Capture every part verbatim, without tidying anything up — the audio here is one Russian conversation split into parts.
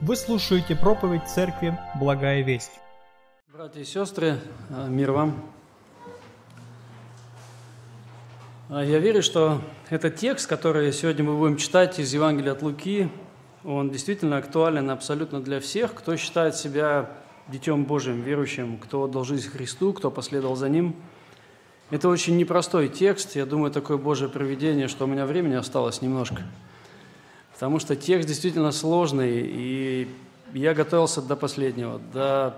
Вы слушаете проповедь Церкви «Благая весть». Братья и сестры, мир вам! Я верю, что этот текст, который сегодня мы будем читать из Евангелия от Луки, он действительно актуален абсолютно для всех, кто считает себя детем Божьим, верующим, кто отдал жизнь Христу, кто последовал за Ним. Это очень непростой текст. Я думаю, такое Божье провидение, что у меня времени осталось немножко. Потому что текст действительно сложный, и я готовился до последнего, до,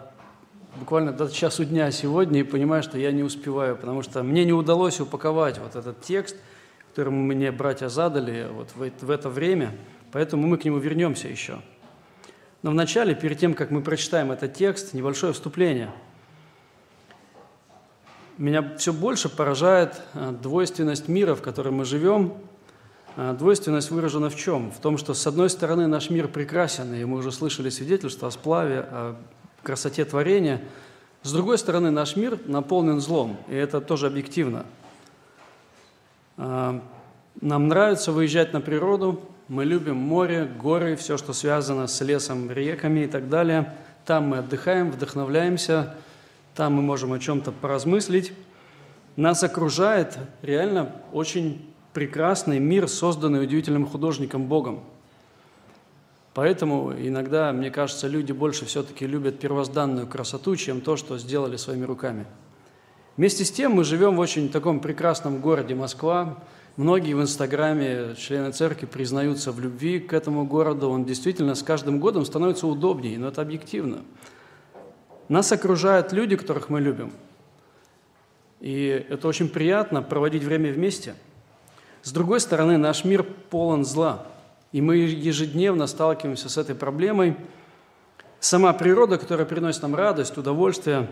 буквально до часу дня сегодня, и понимаю, что я не успеваю, потому что мне не удалось упаковать вот этот текст, который мне братья задали вот в это время, поэтому мы к нему вернемся еще. Но вначале, перед тем, как мы прочитаем этот текст, небольшое вступление. Меня все больше поражает двойственность мира, в котором мы живем. Двойственность выражена в чем? В том, что, с одной стороны, наш мир прекрасен, и мы уже слышали свидетельства о сплаве, о красоте творения. С другой стороны, наш мир наполнен злом, и это тоже объективно. Нам нравится выезжать на природу, мы любим море, горы, все, что связано с лесом, реками и так далее. Там мы отдыхаем, вдохновляемся, там мы можем о чем-то поразмыслить. Нас окружает реально очень прекрасный мир, созданный удивительным художником Богом. Поэтому иногда, мне кажется, люди больше все-таки любят первозданную красоту, чем то, что сделали своими руками. Вместе с тем мы живем в очень таком прекрасном городе Москва. Многие в Инстаграме, члены церкви, признаются в любви к этому городу. Он действительно с каждым годом становится удобнее, но это объективно. Нас окружают люди, которых мы любим. И это очень приятно проводить время вместе. С другой стороны, наш мир полон зла, и мы ежедневно сталкиваемся с этой проблемой. Сама природа, которая приносит нам радость, удовольствие,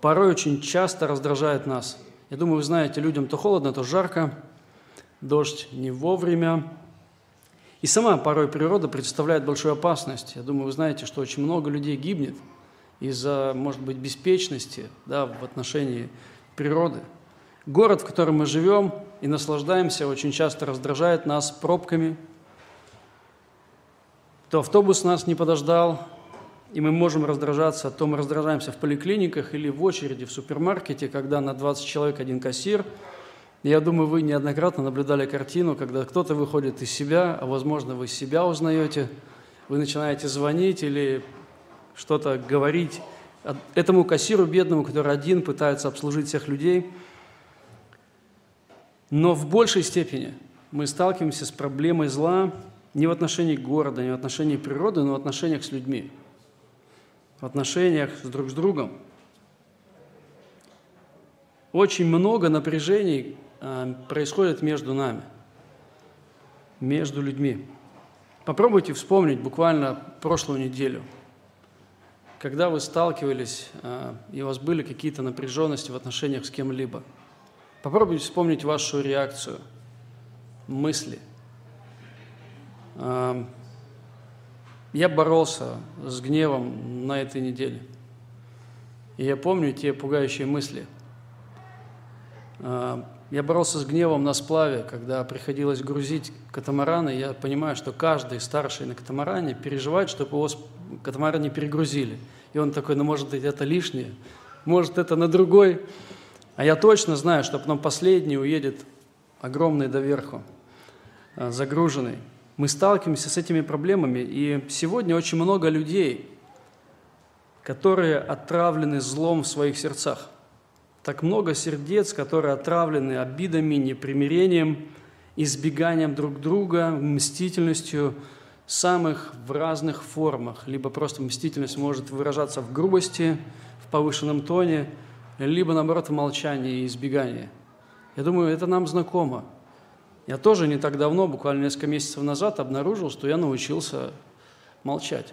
порой очень часто раздражает нас. Я думаю, вы знаете, людям то холодно, то жарко, дождь не вовремя. И сама порой природа представляет большую опасность. Я думаю, вы знаете, что очень много людей гибнет из-за, может быть, беспечности, да, в отношении природы. Город, в котором мы живем и наслаждаемся, очень часто раздражает нас пробками. То автобус нас не подождал, и мы можем раздражаться, то мы раздражаемся в поликлиниках или в очереди в супермаркете, когда на двадцать человек один кассир. Я думаю, вы неоднократно наблюдали картину, когда кто-то выходит из себя, а, возможно, вы себя узнаете, вы начинаете звонить или что-то говорить этому кассиру бедному, который один пытается обслужить всех людей. Но в большей степени мы сталкиваемся с проблемой зла не в отношении города, не в отношении природы, но в отношениях с людьми, в отношениях с друг с другом. Очень много напряжений э, происходит между нами, между людьми. Попробуйте вспомнить буквально прошлую неделю, когда вы сталкивались, э, и у вас были какие-то напряженности в отношениях с кем-либо. Попробуйте вспомнить вашу реакцию, мысли. Я боролся с гневом на этой неделе. И я помню те пугающие мысли. Я боролся с гневом на сплаве, когда приходилось грузить катамараны. Я понимаю, что каждый старший на катамаране переживает, чтобы его катамаран не перегрузили. И он такой: ну, может, это лишнее, может, это на другой... А я точно знаю, что потом последний уедет огромный доверху, загруженный. Мы сталкиваемся с этими проблемами, и сегодня очень много людей, которые отравлены злом в своих сердцах. Так много сердец, которые отравлены обидами, непримирением, избеганием друг друга, мстительностью самых в разных формах. Либо просто мстительность может выражаться в грубости, в повышенном тоне, либо, наоборот, в молчании и избегании. Я думаю, это нам знакомо. Я тоже не так давно, буквально несколько месяцев назад, обнаружил, что я научился молчать.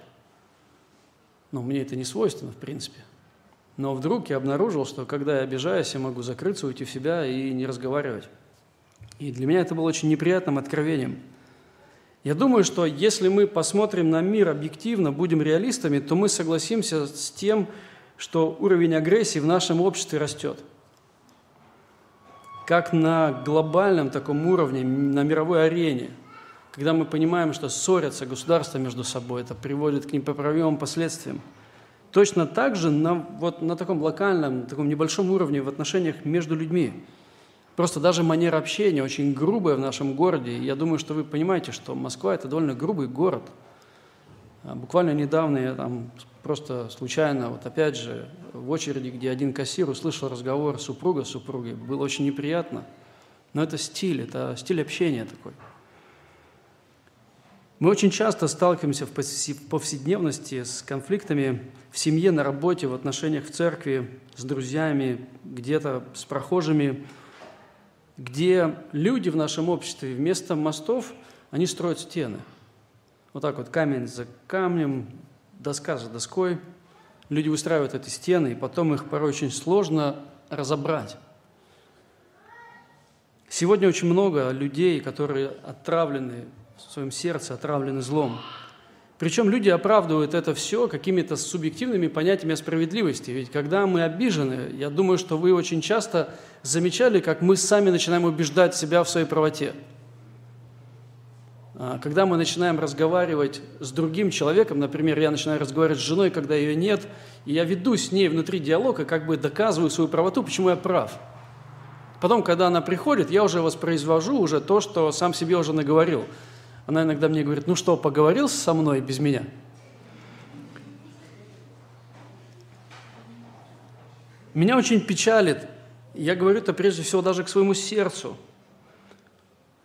Но мне это не свойственно, в принципе. Но вдруг я обнаружил, что когда я обижаюсь, я могу закрыться, уйти в себя и не разговаривать. И для меня это было очень неприятным откровением. Я думаю, что если мы посмотрим на мир объективно, будем реалистами, то мы согласимся с тем, что уровень агрессии в нашем обществе растет. Как на глобальном таком уровне, на мировой арене. Когда мы понимаем, что ссорятся государства между собой, это приводит к непоправимым последствиям. Точно так же на, вот, на таком локальном, на таком небольшом уровне в отношениях между людьми. Просто даже манера общения очень грубая в нашем городе. Я думаю, что вы понимаете, что Москва – это довольно грубый город. Буквально недавно я там просто случайно, вот опять же, в очереди, где один кассир, услышал разговор супруга с супругой. Было очень неприятно. Но это стиль, это стиль общения такой. Мы очень часто сталкиваемся в повседневности с конфликтами в семье, на работе, в отношениях в церкви, с друзьями, где-то с прохожими, где люди в нашем обществе вместо мостов, они строят стены. Вот так вот, камень за камнем, доска за доской. Люди выстраивают эти стены, и потом их порой очень сложно разобрать. Сегодня очень много людей, которые отравлены в своем сердце, отравлены злом. Причем люди оправдывают это все какими-то субъективными понятиями о справедливости. Ведь когда мы обижены, я думаю, что вы очень часто замечали, как мы сами начинаем убеждать себя в своей правоте. Когда мы начинаем разговаривать с другим человеком, например, я начинаю разговаривать с женой, когда ее нет, и я веду с ней внутри диалога, как бы доказываю свою правоту, почему я прав. Потом, когда она приходит, я уже воспроизвожу уже то, что сам себе уже наговорил. Она иногда мне говорит: ну что, поговорил со мной без меня? Меня очень печалит, я говорю это прежде всего даже к своему сердцу.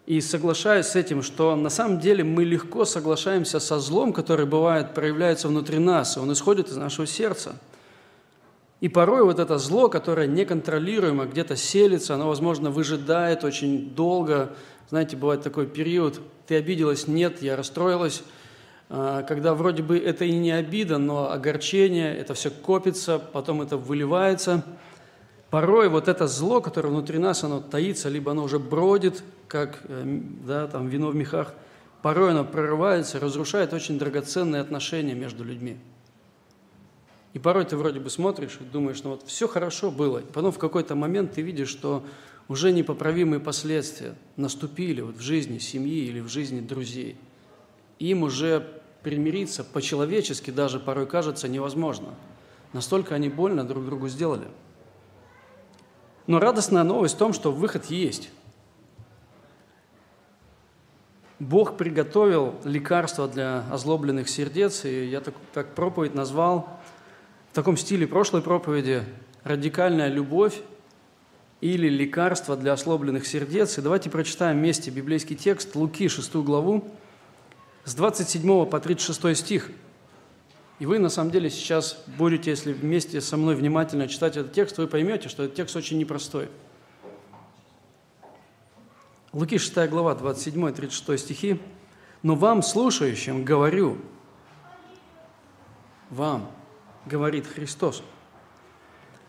И соглашаюсь с этим, что на самом деле мы легко соглашаемся со злом, который бывает, проявляется внутри нас, и он исходит из нашего сердца. И порой вот это зло, которое неконтролируемо где-то селится, оно, возможно, выжидает очень долго. Знаете, бывает такой период: ты обиделась, нет, я расстроилась. Когда вроде бы это и не обида, но огорчение, это все копится, потом это выливается. Порой вот это зло, которое внутри нас, оно таится, либо оно уже бродит, как да, там, вино в мехах. Порой оно прорывается, разрушает очень драгоценные отношения между людьми. И порой ты вроде бы смотришь и думаешь, ну вот все хорошо было. И потом в какой-то момент ты видишь, что уже непоправимые последствия наступили вот в жизни семьи или в жизни друзей. Им уже примириться по-человечески даже порой кажется невозможно. Настолько они больно друг другу сделали. Но радостная новость в том, что выход есть. Бог приготовил лекарство для озлобленных сердец, и я так, так проповедь назвал в таком стиле прошлой проповеди «Радикальная любовь» или «Лекарство для ослабленных сердец». И давайте прочитаем вместе библейский текст, Луки, шестую главу, с двадцать седьмого по тридцать шестой стих. И вы, на самом деле, сейчас будете, если вместе со мной внимательно читать этот текст, вы поймете, что этот текст очень непростой. Луки, шестая глава, двадцать седьмой тридцать шестой стихи. «Но вам, слушающим, говорю, вам, говорит Христос,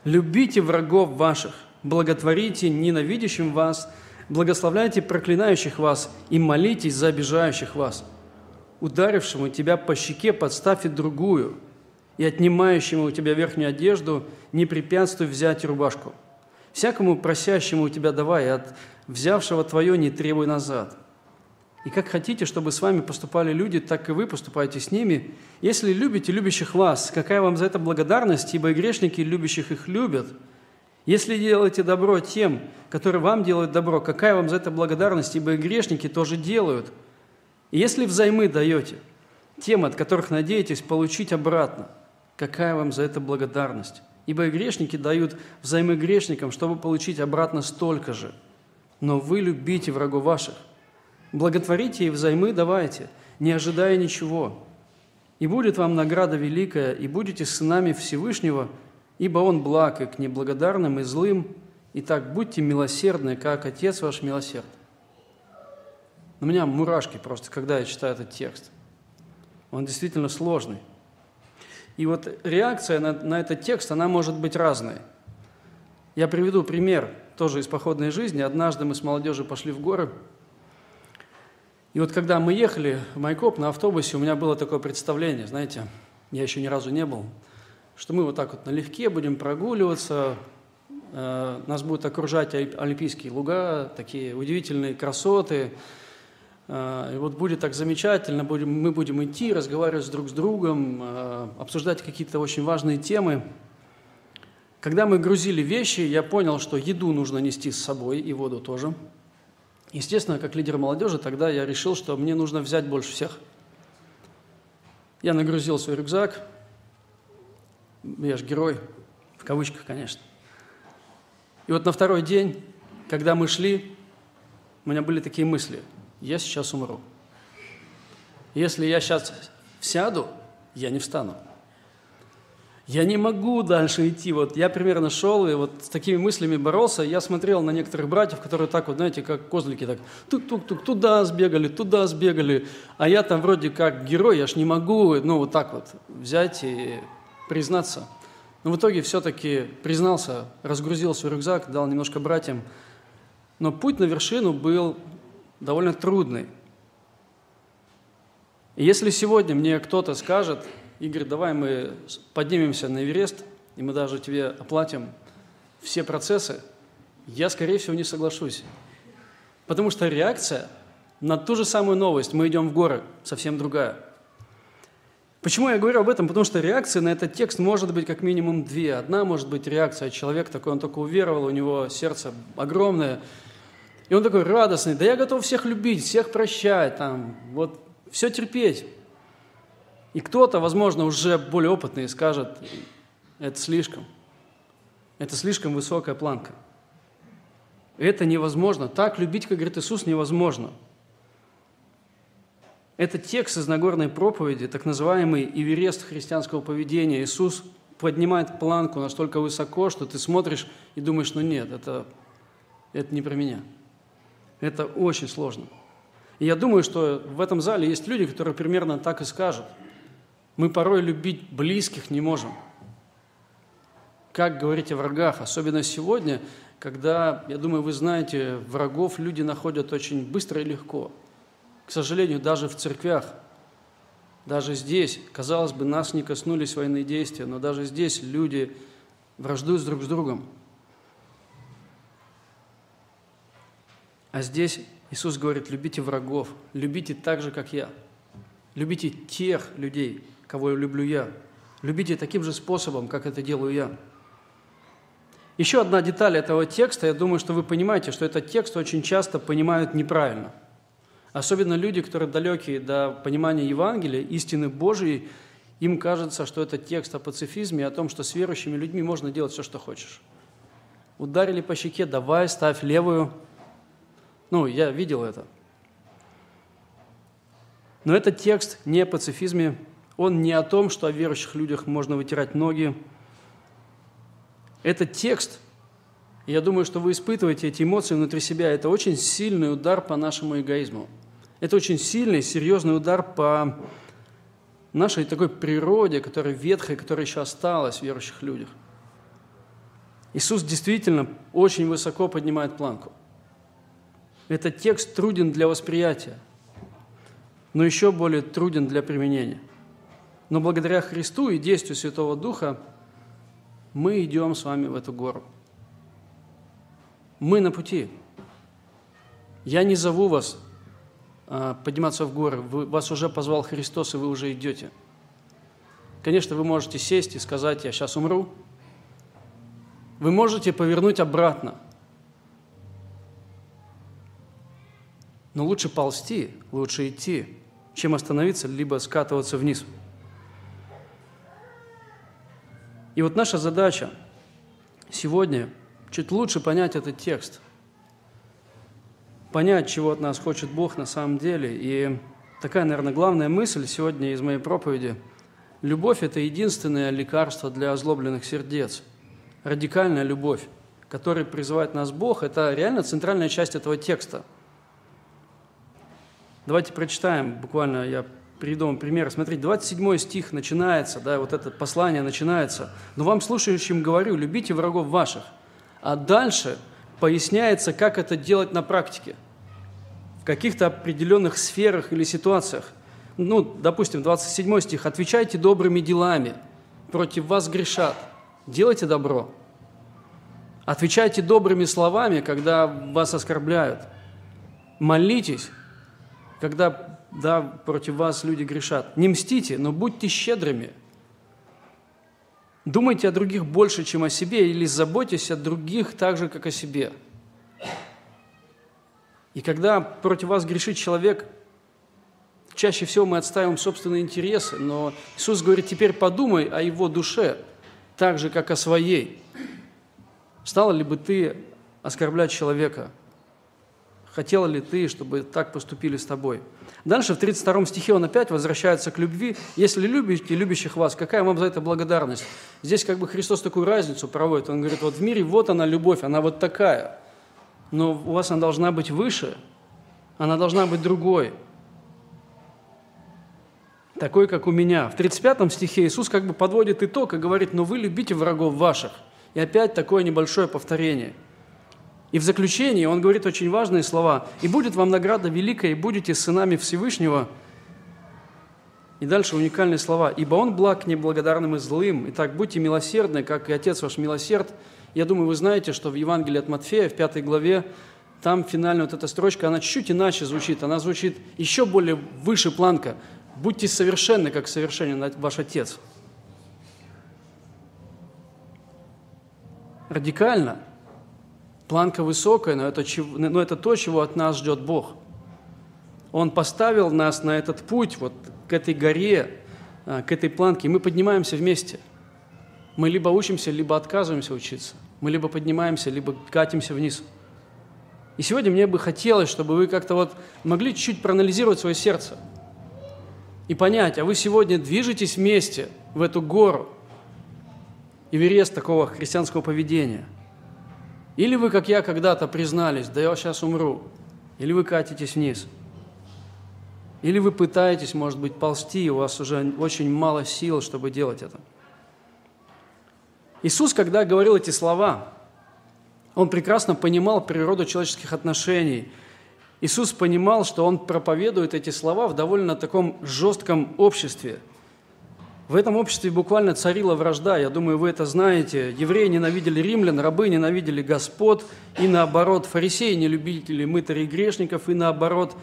любите врагов ваших, благотворите ненавидящим вас, благословляйте проклинающих вас и молитесь за обижающих вас. Ударившему тебя по щеке подставь и другую, и отнимающему у тебя верхнюю одежду не препятствуй взять рубашку. Всякому просящему у тебя давай, и от взявшего твое не требуй назад. И как хотите, чтобы с вами поступали люди, так и вы поступаете с ними. Если любите любящих вас, какая вам за это благодарность, ибо и грешники любящих их любят. Если делаете добро тем, которые вам делают добро, какая вам за это благодарность, ибо и грешники тоже делают. И если взаймы даете тем, от которых надеетесь получить обратно, какая вам за это благодарность, ибо и грешники дают взаймы грешникам, чтобы получить обратно столько же. Но вы любите врагов ваших. Благотворите и взаймы давайте, не ожидая ничего. И будет вам награда великая, и будете сынами Всевышнего, ибо Он благ и к неблагодарным, и злым. Итак, будьте милосердны, как Отец ваш милосерд». У меня мурашки просто, когда я читаю этот текст. Он действительно сложный. И вот реакция на, на этот текст, она может быть разной. Я приведу пример тоже из походной жизни. Однажды мы с молодежью пошли в горы. И вот когда мы ехали в Майкоп на автобусе, у меня было такое представление, знаете, я еще ни разу не был, что мы вот так вот налегке будем прогуливаться, э, нас будут окружать олимпийские луга, такие удивительные красоты, И вот будет так замечательно, будем, мы будем идти, разговаривать друг с другом, обсуждать какие-то очень важные темы. Когда мы грузили вещи, я понял, что еду нужно нести с собой и воду тоже. Естественно, как лидер молодежи, тогда я решил, что мне нужно взять больше всех. Я нагрузил свой рюкзак, я же герой, в кавычках, конечно. И вот на второй день, когда мы шли, у меня были такие мысли – я сейчас умру. Если я сейчас сяду, я не встану. Я не могу дальше идти. Вот я примерно шел и вот с такими мыслями боролся. Я смотрел на некоторых братьев, которые так вот, знаете, как козлики, так тук-тук-тук, туда сбегали, туда сбегали. А я там вроде как герой, я ж не могу, ну, вот так вот взять и признаться. Но в итоге все-таки признался, разгрузил свой рюкзак, дал немножко братьям. Но путь на вершину был довольно трудный. И если сегодня мне кто-то скажет: Игорь, давай мы поднимемся на Эверест, и мы даже тебе оплатим все процессы, я, скорее всего, не соглашусь. Потому что реакция на ту же самую новость, мы идем в горы, совсем другая. Почему я говорю об этом? Потому что реакция на этот текст может быть как минимум две. Одна может быть реакция человека, такой он только уверовал, у него сердце огромное, и он такой радостный: да я готов всех любить, всех прощать, там, вот, все терпеть. И кто-то, возможно, уже более опытный скажет: это слишком, это слишком высокая планка. Это невозможно, так любить, как говорит Иисус, невозможно. Это текст из Нагорной проповеди, так называемый Эверест христианского поведения. Иисус поднимает планку настолько высоко, что ты смотришь и думаешь: ну нет, это, это не про меня. Это очень сложно. И я думаю, что в этом зале есть люди, которые примерно так и скажут. Мы порой любить близких не можем. Как говорить о врагах? Особенно сегодня, когда, я думаю, вы знаете, врагов люди находят очень быстро и легко. К сожалению, даже в церквях, даже здесь, казалось бы, нас не коснулись военные действия, но даже здесь люди враждуют друг с другом. А здесь Иисус говорит: любите врагов, любите так же, как я. Любите тех людей, кого люблю я. Любите таким же способом, как это делаю я. Еще одна деталь этого текста, я думаю, что вы понимаете, что этот текст очень часто понимают неправильно. Особенно люди, которые далекие до понимания Евангелия, истины Божией, им кажется, что это текст о пацифизме, о том, что с верующими людьми можно делать все, что хочешь. Ударили по щеке: давай, ставь левую. Ну, я видел это. Но этот текст не о пацифизме, он не о том, что о верующих людях можно вытирать ноги. Этот текст, я думаю, что вы испытываете эти эмоции внутри себя, это очень сильный удар по нашему эгоизму. Это очень сильный, серьезный удар по нашей такой природе, которая ветхая, которая еще осталась в верующих людях. Иисус действительно очень высоко поднимает планку. Этот текст труден для восприятия, но еще более труден для применения. Но благодаря Христу и действию Святого Духа мы идем с вами в эту гору. Мы на пути. Я не зову вас подниматься в горы. Вас уже позвал Христос, и вы уже идете. Конечно, вы можете сесть и сказать: я сейчас умру. Вы можете повернуть обратно. Но лучше ползти, лучше идти, чем остановиться, либо скатываться вниз. И вот наша задача сегодня чуть лучше понять этот текст, понять, чего от нас хочет Бог на самом деле. И такая, наверное, главная мысль сегодня из моей проповеди: любовь – это единственное лекарство для озлобленных сердец. Радикальная любовь, которой призывает нас Бог, это реально центральная часть этого текста. Давайте прочитаем, буквально я приведу вам пример. Смотрите, двадцать седьмой стих начинается, да, вот это послание начинается. «Но вам, слушающим, говорю, любите врагов ваших». А дальше поясняется, как это делать на практике, в каких-то определенных сферах или ситуациях. Ну, допустим, двадцать седьмой стих. «Отвечайте добрыми делами, против вас грешат, делайте добро. Отвечайте добрыми словами, когда вас оскорбляют. Молитесь». когда да, против вас люди грешат. Не мстите, но будьте щедрыми. Думайте о других больше, чем о себе, или заботьтесь о других так же, как о себе. И когда против вас грешит человек, чаще всего мы отстаиваем собственные интересы, но Иисус говорит, теперь подумай о его душе, так же, как о своей. Стала ли бы ты оскорблять человека? Хотела ли ты, чтобы так поступили с тобой? Дальше в тридцать втором стихе он опять возвращается к любви. «Если любите любящих вас, какая вам за это благодарность?» Здесь как бы Христос такую разницу проводит. Он говорит, вот в мире вот она любовь, она вот такая, но у вас она должна быть выше, она должна быть другой, такой, как у меня. В тридцать пятом стихе Иисус как бы подводит итог и говорит, но вы любите врагов ваших. И опять такое небольшое повторение. И в заключении он говорит очень важные слова. «И будет вам награда великая, и будете сынами Всевышнего». И дальше уникальные слова. «Ибо он благ к неблагодарным и злым. Итак, будьте милосердны, как и Отец ваш милосерд». Я думаю, вы знаете, что в Евангелии от Матфея, в пятой главе, там финально вот эта строчка, она чуть иначе звучит. Она звучит еще более выше планка. «Будьте совершенны, как совершенен ваш Отец». Радикально. Планка высокая, но это, но это то, чего от нас ждет Бог. Он поставил нас на этот путь, вот к этой горе, к этой планке, и мы поднимаемся вместе. Мы либо учимся, либо отказываемся учиться. Мы либо поднимаемся, либо катимся вниз. И сегодня мне бы хотелось, чтобы вы как-то вот могли чуть-чуть проанализировать свое сердце и понять, а вы сегодня движетесь вместе в эту гору, эверест такого христианского поведения. Или вы, как я, когда-то признались, да я сейчас умру. Или вы катитесь вниз. Или вы пытаетесь, может быть, ползти, и у вас уже очень мало сил, чтобы делать это. Иисус, когда говорил эти слова, Он прекрасно понимал природу человеческих отношений. Иисус понимал, что Он проповедует эти слова в довольно таком жестком обществе. В этом обществе буквально царила вражда, я думаю, вы это знаете. Евреи ненавидели римлян, рабы ненавидели господ, и наоборот, фарисеи не любители мытарей и грешников, и наоборот,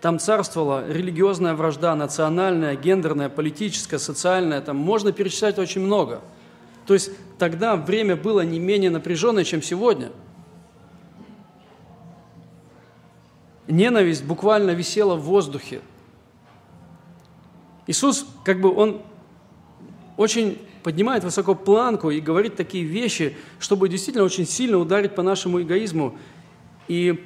там царствовала религиозная вражда, национальная, гендерная, политическая, социальная, там можно перечислять очень много. То есть тогда время было не менее напряженное, чем сегодня. Ненависть буквально висела в воздухе. Иисус, как бы он... очень поднимает высоко планку и говорит такие вещи, чтобы действительно очень сильно ударить по нашему эгоизму. И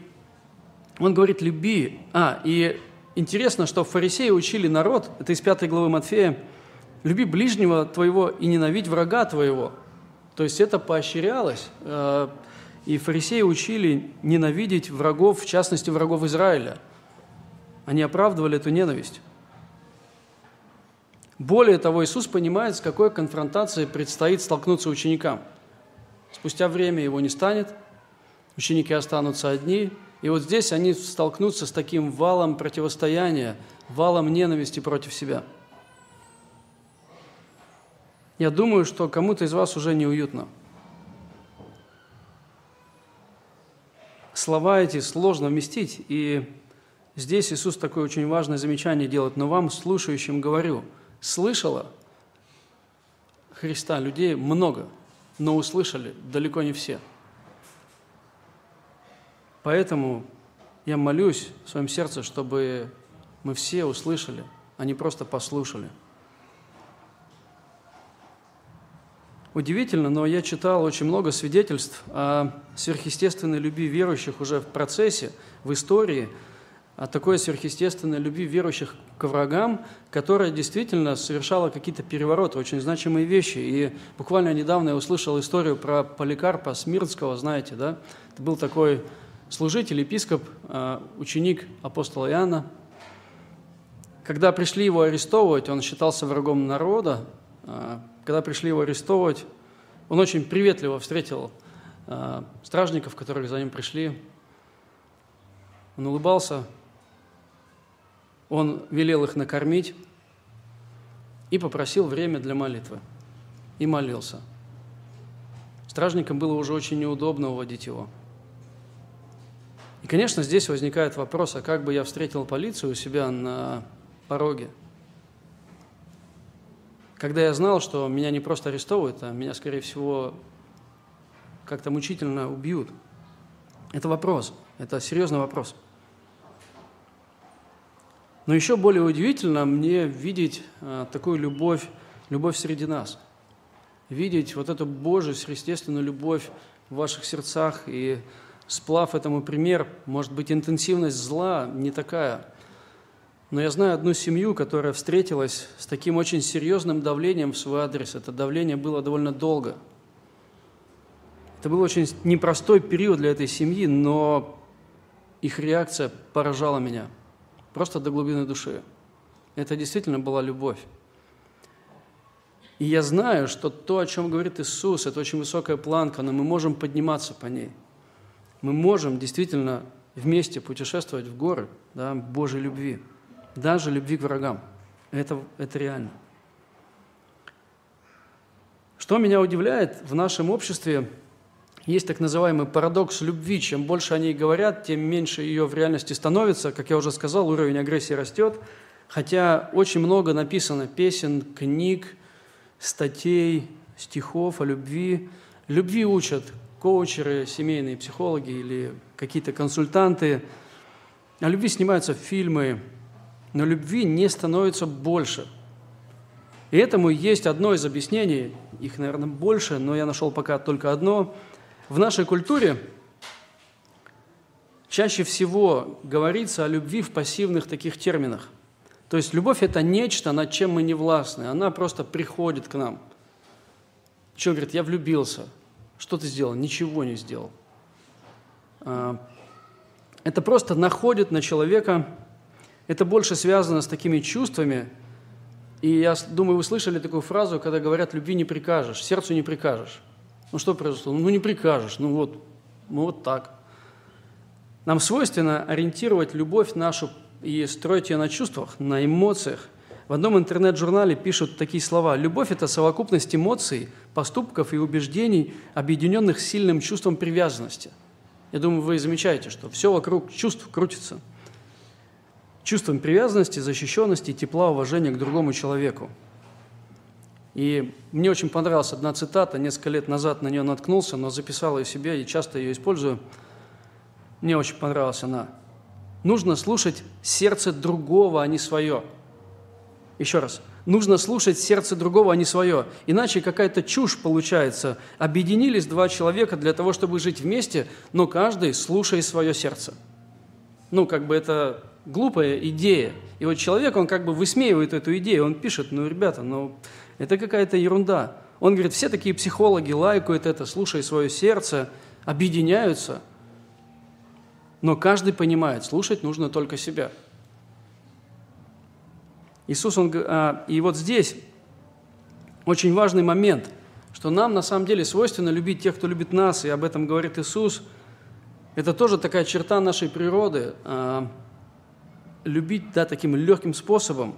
он говорит «люби». А, и интересно, что фарисеи учили народ, это из пятой главы Матфея, «люби ближнего твоего и ненавидь врага твоего». То есть это поощрялось. И фарисеи учили ненавидеть врагов, в частности, врагов Израиля. Они оправдывали эту ненависть. Более того, Иисус понимает, с какой конфронтацией предстоит столкнуться ученикам. Спустя время его не станет, ученики останутся одни, и вот здесь они столкнутся с таким валом противостояния, валом ненависти против себя. Я думаю, что кому-то из вас уже неуютно. Слова эти сложно вместить, и здесь Иисус такое очень важное замечание делает, но вам, слушающим, говорю – слышало Христа людей много, но услышали далеко не все. Поэтому я молюсь в своем сердце, чтобы мы все услышали, а не просто послушали. Удивительно, но я читал очень много свидетельств о сверхъестественной любви верующих уже в процессе, в истории, о такой сверхъестественной любви верующих к врагам, которая действительно совершала какие-то перевороты, очень значимые вещи. И буквально недавно я услышал историю про Поликарпа Смирнского, знаете, да? Это был такой служитель, епископ, ученик апостола Иоанна. Когда пришли его арестовывать, он считался врагом народа, когда пришли его арестовывать, он очень приветливо встретил стражников, которые за ним пришли. Он улыбался. Он велел их накормить и попросил время для молитвы. И молился. Стражникам было уже очень неудобно уводить его. И, конечно, здесь возникает вопрос, а как бы я встретил полицию у себя на пороге? Когда я знал, что меня не просто арестовывают, а меня, скорее всего, как-то мучительно убьют. Это вопрос, это серьезный вопрос. Но еще более удивительно мне видеть такую любовь, любовь среди нас. Видеть вот эту Божию, естественную любовь в ваших сердцах. И сплав этому пример, может быть, интенсивность зла не такая. Но я знаю одну семью, которая встретилась с таким очень серьезным давлением в свой адрес. Это давление было довольно долго. Это был очень непростой период для этой семьи, но их реакция поражала меня. Просто до глубины души. Это действительно была любовь. И я знаю, что то, о чем говорит Иисус, это очень высокая планка, но мы можем подниматься по ней. Мы можем действительно вместе путешествовать в горы, да, Божьей любви, даже любви к врагам. Это, это реально. Что меня удивляет, в нашем обществе есть так называемый парадокс любви. Чем больше о ней говорят, тем меньше ее в реальности становится. Как я уже сказал, уровень агрессии растет. Хотя очень много написано песен, книг, статей, стихов о любви. Любви учат коучеры, семейные психологи или какие-то консультанты. О любви снимаются фильмы, но любви не становится больше. И этому есть одно из объяснений. Их, наверное, больше, но я нашел пока только одно. В нашей культуре чаще всего говорится о любви в пассивных таких терминах. То есть любовь – это нечто, над чем мы не властны. Она просто приходит к нам. Человек говорит, я влюбился. Что ты сделал? Ничего не сделал. Это просто находит на человека. Это больше связано с такими чувствами. И я думаю, вы слышали такую фразу, когда говорят, любви не прикажешь, сердцу не прикажешь. Ну что произошло? Ну не прикажешь, ну вот, ну вот так. Нам свойственно ориентировать любовь нашу и строить ее на чувствах, на эмоциях. В одном интернет-журнале пишут такие слова. «Любовь – это совокупность эмоций, поступков и убеждений, объединенных с сильным чувством привязанности». Я думаю, вы замечаете, что все вокруг чувств крутится. Чувством привязанности, защищенности, тепла, уважения к другому человеку. И мне очень понравилась одна цитата, несколько лет назад на нее наткнулся, но записал ее себе и часто ее использую. Мне очень понравилась она. «Нужно слушать сердце другого, а не свое». Еще раз. «Нужно слушать сердце другого, а не свое». Иначе какая-то чушь получается. Объединились два человека для того, чтобы жить вместе, но каждый слушает свое сердце. Ну, как бы это... глупая идея. И вот человек, он как бы высмеивает эту идею, он пишет, ну, ребята, ну, это какая-то ерунда. Он говорит, все такие психологи лайкают это, слушая свое сердце, объединяются. Но каждый понимает, слушать нужно только себя. Иисус, он, а, и вот здесь очень важный момент, что нам на самом деле свойственно любить тех, кто любит нас, и об этом говорит Иисус. Это тоже такая черта нашей природы, а, любить, да, таким легким способом,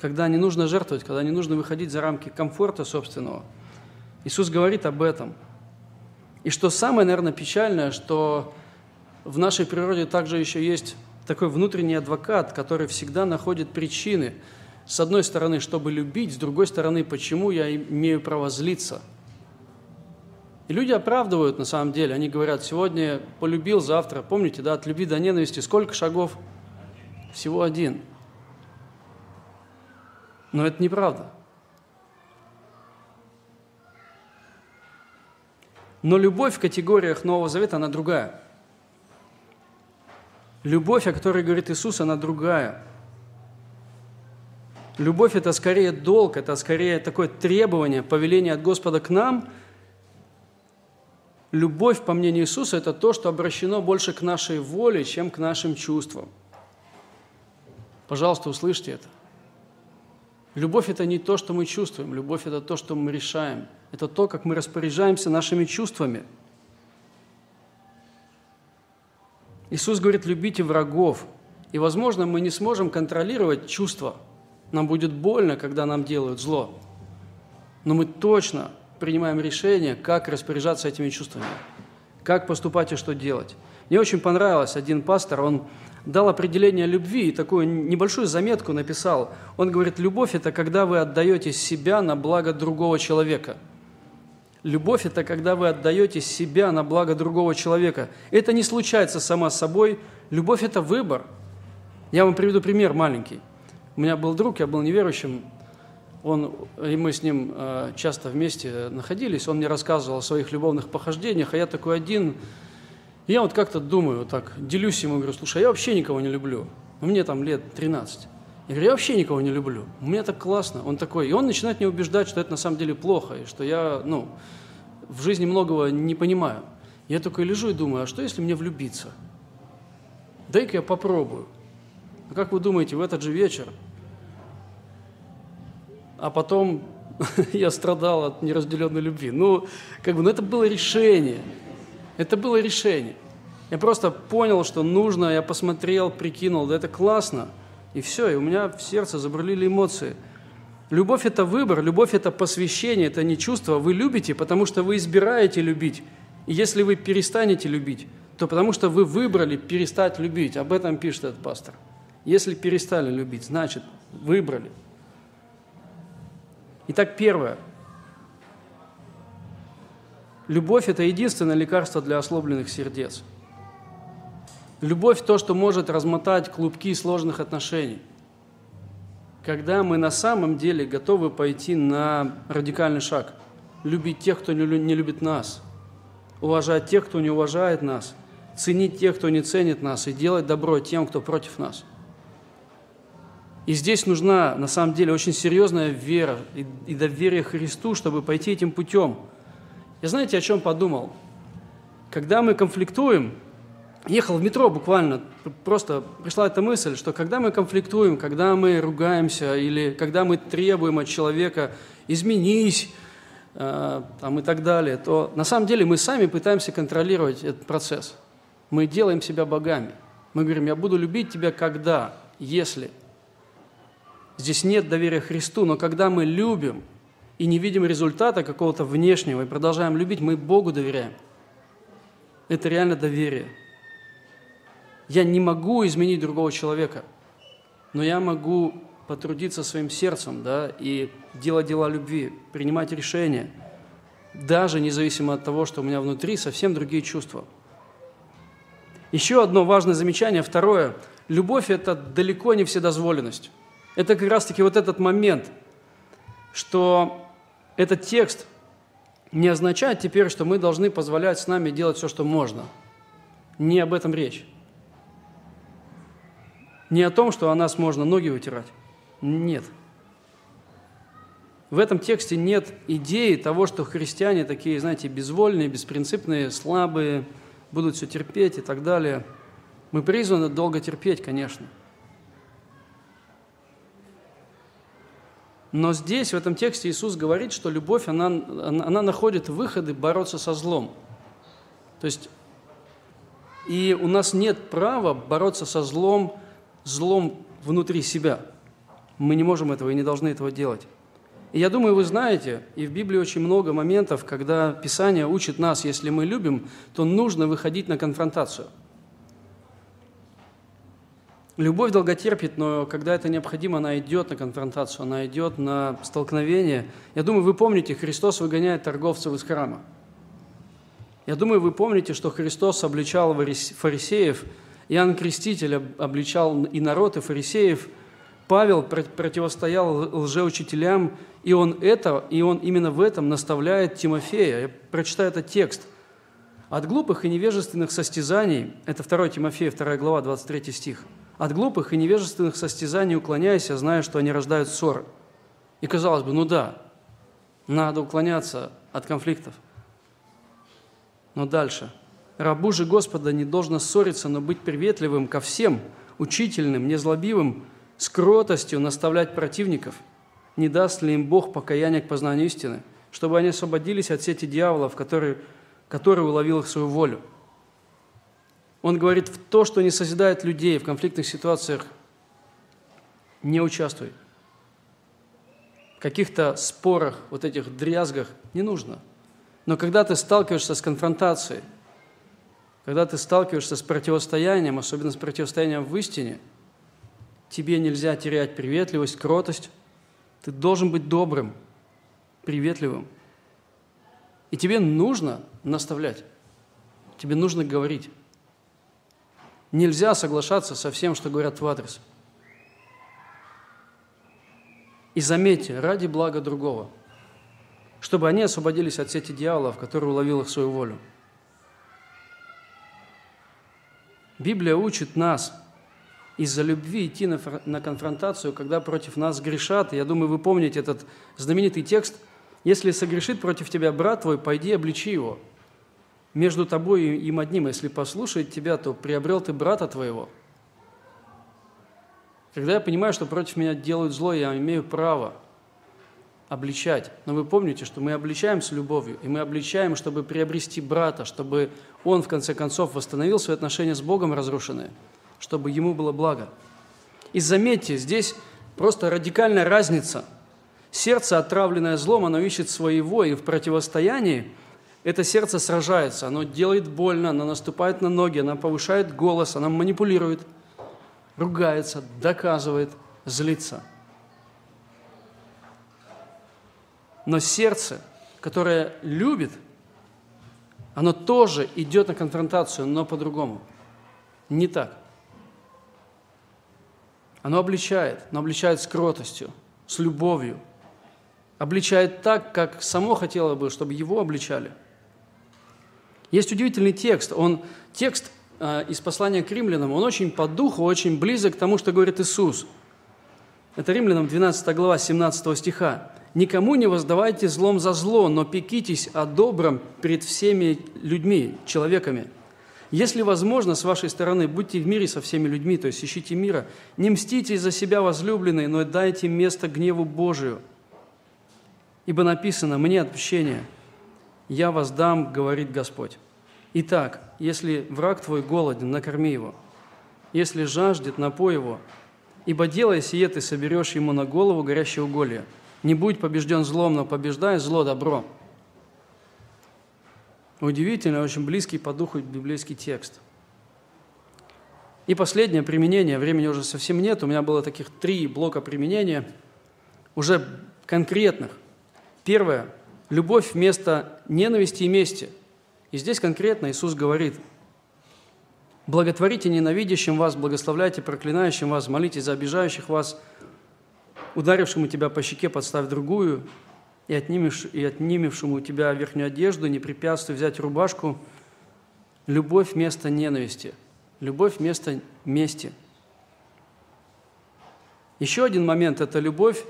когда не нужно жертвовать, когда не нужно выходить за рамки комфорта собственного. Иисус говорит об этом. И что самое, наверное, печальное, что в нашей природе также еще есть такой внутренний адвокат, который всегда находит причины. С одной стороны, чтобы любить, с другой стороны, почему я имею право злиться. И люди оправдывают, на самом деле. Они говорят, сегодня полюбил, завтра. Помните, да, от любви до ненависти сколько шагов? Всего один. Но это неправда. Но любовь в категориях Нового Завета, она другая. Любовь, о которой говорит Иисус, она другая. Любовь – это скорее долг, это скорее такое требование, повеление от Господа к нам. Любовь, по мнению Иисуса, это то, что обращено больше к нашей воле, чем к нашим чувствам. Пожалуйста, услышьте это. Любовь – это не то, что мы чувствуем. Любовь – это то, что мы решаем. Это то, как мы распоряжаемся нашими чувствами. Иисус говорит, любите врагов. И, возможно, мы не сможем контролировать чувства. Нам будет больно, когда нам делают зло. Но мы точно принимаем решение, как распоряжаться этими чувствами. как поступать и что делать. Мне очень понравилось, один пастор, он дал определение любви и такую небольшую заметку написал. Он говорит, любовь – это когда вы отдаете себя на благо другого человека. Любовь – это когда вы отдаете себя на благо другого человека. Это не случается сама собой. Любовь – это выбор. Я вам приведу пример маленький. У меня был друг, я был неверующим, он, и мы с ним часто вместе находились. Он мне рассказывал о своих любовных похождениях, а я такой один. И я вот как-то думаю, вот так, делюсь ему, говорю, слушай, я вообще никого не люблю. Мне там лет тринадцать. Я говорю, я вообще никого не люблю. У меня так классно. Он такой. И он начинает меня убеждать, что это на самом деле плохо, и что я, ну, в жизни многого не понимаю. Я такой лежу и думаю, а что, если мне влюбиться? Дай-ка я попробую. А как вы думаете, в этот же вечер? А потом я страдал от неразделенной любви. Ну, как бы, ну, это было решение. Это было решение. Я просто понял, что нужно, я посмотрел, прикинул, да это классно. И все, и у меня в сердце забурлили эмоции. Любовь – это выбор, любовь – это посвящение, это не чувство. Вы любите, потому что вы избираете любить. И если вы перестанете любить, то потому что вы выбрали перестать любить. Об этом пишет этот пастор. Если перестали любить, значит, выбрали. Итак, первое. Любовь – это единственное лекарство для ослабленных сердец. Любовь – то, что может размотать клубки сложных отношений. Когда мы на самом деле готовы пойти на радикальный шаг. Любить тех, кто не любит нас. Уважать тех, кто не уважает нас. Ценить тех, кто не ценит нас. И делать добро тем, кто против нас. И здесь нужна, на самом деле, очень серьезная вера и доверие Христу, чтобы пойти этим путем. Я знаете, о чем подумал? Когда мы конфликтуем, ехал в метро буквально, просто пришла эта мысль, что когда мы конфликтуем, когда мы ругаемся или когда мы требуем от человека «изменись» э, там, и так далее, то на самом деле мы сами пытаемся контролировать этот процесс. Мы делаем себя богами. Мы говорим «я буду любить тебя когда, если». Здесь нет доверия Христу, но когда мы любим, и не видим результата какого-то внешнего, и продолжаем любить, мы Богу доверяем. Это реально доверие. Я не могу изменить другого человека, но я могу потрудиться своим сердцем, да, и делать дела любви, принимать решения, даже независимо от того, что у меня внутри совсем другие чувства. Еще одно важное замечание, второе. Любовь – это далеко не вседозволенность. Это как раз-таки вот этот момент, что этот текст не означает теперь, что мы должны позволять с нами делать все, что можно. Не об этом речь. Не о том, что о нас можно ноги вытирать. Нет. В этом тексте нет идеи того, что христиане такие, знаете, безвольные, беспринципные, слабые, будут все терпеть и так далее. Мы призваны долго терпеть, конечно. Но здесь, в этом тексте, Иисус говорит, что любовь, она, она находит выходы бороться со злом. То есть, и у нас нет права бороться со злом, злом внутри себя. Мы не можем этого и не должны этого делать. И я думаю, вы знаете, и в Библии очень много моментов, когда Писание учит нас, если мы любим, то нужно выходить на конфронтацию. Любовь долготерпит, но когда это необходимо, она идет на конфронтацию, она идет на столкновение. Я думаю, вы помните, Христос выгоняет торговцев из храма. Я думаю, вы помните, что Христос обличал фарисеев, Иоанн Креститель обличал и народ, и фарисеев. Павел противостоял лжеучителям, и он, это, и он именно в этом наставляет Тимофея. Я прочитаю этот текст. «От глупых и невежественных состязаний» – это второе Тимофея, вторая глава, двадцать третий стих. От глупых и невежественных состязаний уклоняйся, зная, что они рождают ссоры. И казалось бы, ну да, надо уклоняться от конфликтов. Но дальше. Рабу же Господа не должно ссориться, но быть приветливым ко всем, учительным, незлобивым, с кротостью наставлять противников. Не даст ли им Бог покаяния к познанию истины, чтобы они освободились от сети дьяволов, который, который уловил их свою волю? Он говорит, в то, что не созидает людей в конфликтных ситуациях, не участвуй. В каких-то спорах, вот этих дрязгах не нужно. Но когда ты сталкиваешься с конфронтацией, Когда ты сталкиваешься с противостоянием, особенно с противостоянием в истине, тебе нельзя терять приветливость, кротость. Ты должен быть добрым, приветливым. И тебе нужно наставлять, тебе нужно говорить. Нельзя соглашаться со всем, что говорят в адрес. И заметьте, ради блага другого, чтобы они освободились от сети дьявола, в который уловил их свою волю. Библия учит нас из-за любви идти на, на конфронтацию, когда против нас грешат. Я думаю, вы помните этот знаменитый текст. «Если согрешит против тебя брат твой, пойди обличи его. Между тобой и им одним, если послушает тебя, то приобрел ты брата твоего». Когда я понимаю, что против меня делают зло, я имею право обличать. Но вы помните, что мы обличаем с любовью, и мы обличаем, чтобы приобрести брата, чтобы он, в конце концов, восстановил свои отношения с Богом разрушенные, чтобы ему было благо. И заметьте, здесь просто радикальная разница. Сердце, отравленное злом, оно ищет своего, и в противостоянии это сердце сражается, оно делает больно, оно наступает на ноги, оно повышает голос, оно манипулирует, ругается, доказывает, злится. Но сердце, которое любит, оно тоже идет на конфронтацию, но по-другому. Не так. Оно обличает, но обличает с кротостью, с любовью. Обличает так, как само хотело бы, чтобы его обличали. Есть удивительный текст. Он, текст э, из послания к римлянам, он очень по духу, очень близок к тому, что говорит Иисус. Это римлянам двенадцатая глава, семнадцатого стиха. «Никому не воздавайте злом за зло, но пекитесь о добром пред всеми людьми, человеками. Если возможно, с вашей стороны, будьте в мире со всеми людьми, то есть ищите мира. Не мстите за себя, возлюбленные, но дайте место гневу Божию. Ибо написано, мне отпущение, я воздам, говорит Господь. Итак, если враг твой голоден, накорми его, если жаждет, напой его, ибо делая сие, ты соберешь ему на голову горящее уголье. Не будь побежден злом, но побеждай зло добром». Удивительно, очень близкий по духу библейский текст. И последнее применение, времени уже совсем нет, у меня было таких три блока применения, уже конкретных. Первое. Любовь вместо ненависти и мести. И здесь конкретно Иисус говорит: «Благотворите ненавидящим вас, благословляйте проклинающим вас, молитесь за обижающих вас, ударившему тебя по щеке подставь другую, и, отнимешь, и отнимевшему у тебя верхнюю одежду, не препятствуй взять рубашку». Любовь вместо ненависти, любовь вместо мести. Еще один момент – это любовь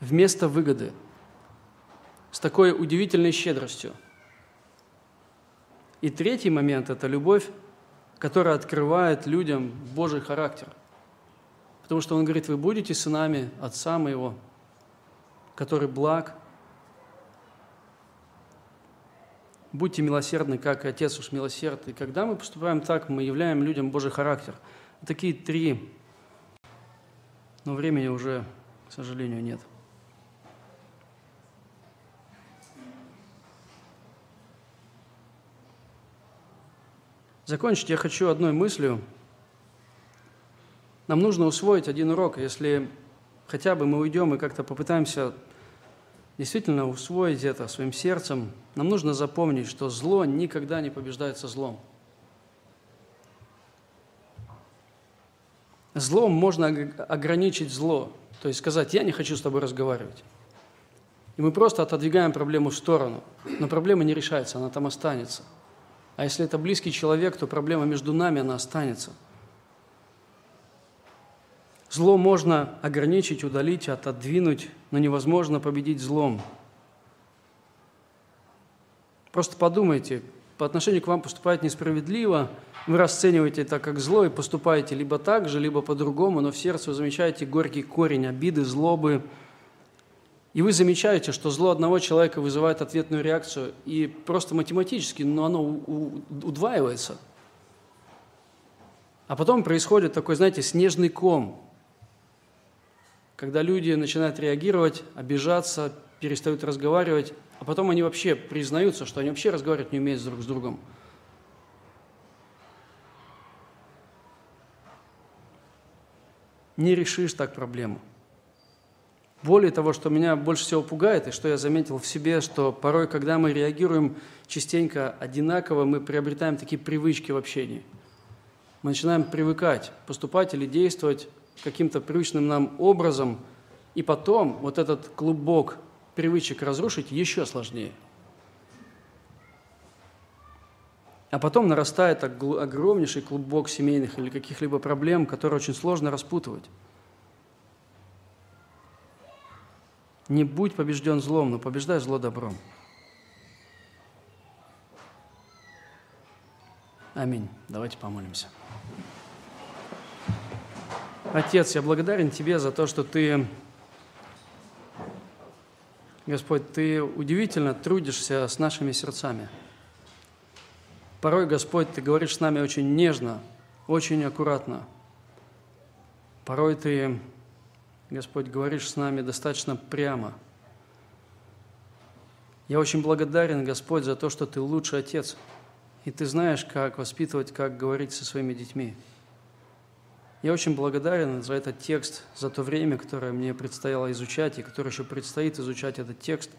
вместо выгоды, с такой удивительной щедростью. И третий момент – это любовь, которая открывает людям Божий характер. Потому что Он говорит: «Вы будете сынами Отца Моего, который благ. Будьте милосердны, как и Отец уж милосерд». И когда мы поступаем так, мы являем людям Божий характер. Такие три. Но времени уже, к сожалению, нет. Закончить я хочу одной мыслью. Нам нужно усвоить один урок, если хотя бы мы уйдем и как-то попытаемся действительно усвоить это своим сердцем. Нам нужно запомнить, что зло никогда не побеждается злом. Злом можно ограничить зло, то есть сказать: «Я не хочу с тобой разговаривать». И мы просто отодвигаем проблему в сторону, но проблема не решается, она там останется. А если это близкий человек, то проблема между нами, она останется. Зло можно ограничить, удалить, отодвинуть, но невозможно победить злом. Просто подумайте, по отношению к вам поступает несправедливо, вы расцениваете это как зло и поступаете либо так же, либо по-другому, но в сердце вы замечаете горький корень обиды, злобы. И вы замечаете, что зло одного человека вызывает ответную реакцию, и просто математически, но оно удваивается. А потом происходит такой, знаете, снежный ком, когда люди начинают реагировать, обижаться, перестают разговаривать, а потом они вообще признаются, что они вообще разговаривать не умеют друг с другом. не решишь так проблему. Более того, что меня больше всего пугает, и что я заметил в себе, что порой, когда мы реагируем частенько одинаково, мы приобретаем такие привычки в общении. Мы начинаем привыкать, поступать или действовать каким-то привычным нам образом, и потом вот этот клубок привычек разрушить еще сложнее. А потом нарастает огромнейший клубок семейных или каких-либо проблем, которые очень сложно распутывать. Не будь побежден злом, но побеждай зло добром. Аминь. Давайте помолимся. Отец, я благодарен Тебе за то, что Ты, Господь, Ты удивительно трудишься с нашими сердцами. Порой, Господь, Ты говоришь с нами очень нежно, очень аккуратно. Порой Ты, Господь, говоришь с нами достаточно прямо. Я очень благодарен, Господь, за то, что Ты лучший отец, и Ты знаешь, как воспитывать, как говорить со своими детьми. Я очень благодарен за этот текст, за то время, которое мне предстояло изучать, и которое еще предстоит изучать этот текст,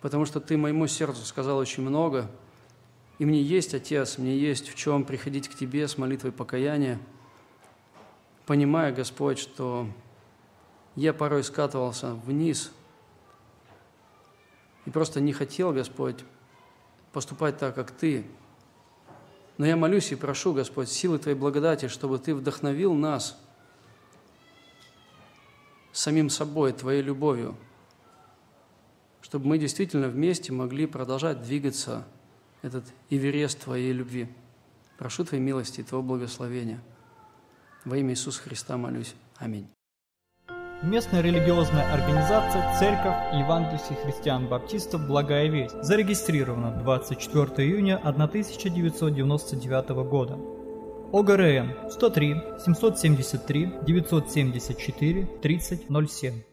потому что Ты моему сердцу сказал очень много, и мне есть, Отец, мне есть в чем приходить к Тебе с молитвой покаяния, понимая, Господь, что я порой скатывался вниз и просто не хотел, Господь, поступать так, как Ты. Но я молюсь и прошу, Господь, силы Твоей благодати, чтобы Ты вдохновил нас самим собой, Твоей любовью, чтобы мы действительно вместе могли продолжать двигаться этот эверест Твоей любви. Прошу Твоей милости и Твоего благословения. Во имя Иисуса Христа молюсь. Аминь. Местная религиозная организация «Церковь Евангельских христиан баптистов Благая весть» зарегистрирована двадцать четвёртого июня тысяча девятьсот девяносто девятого года. ОГРН сто три семьсот семьдесят три девятьсот семьдесят четыре тридцать ноль семь.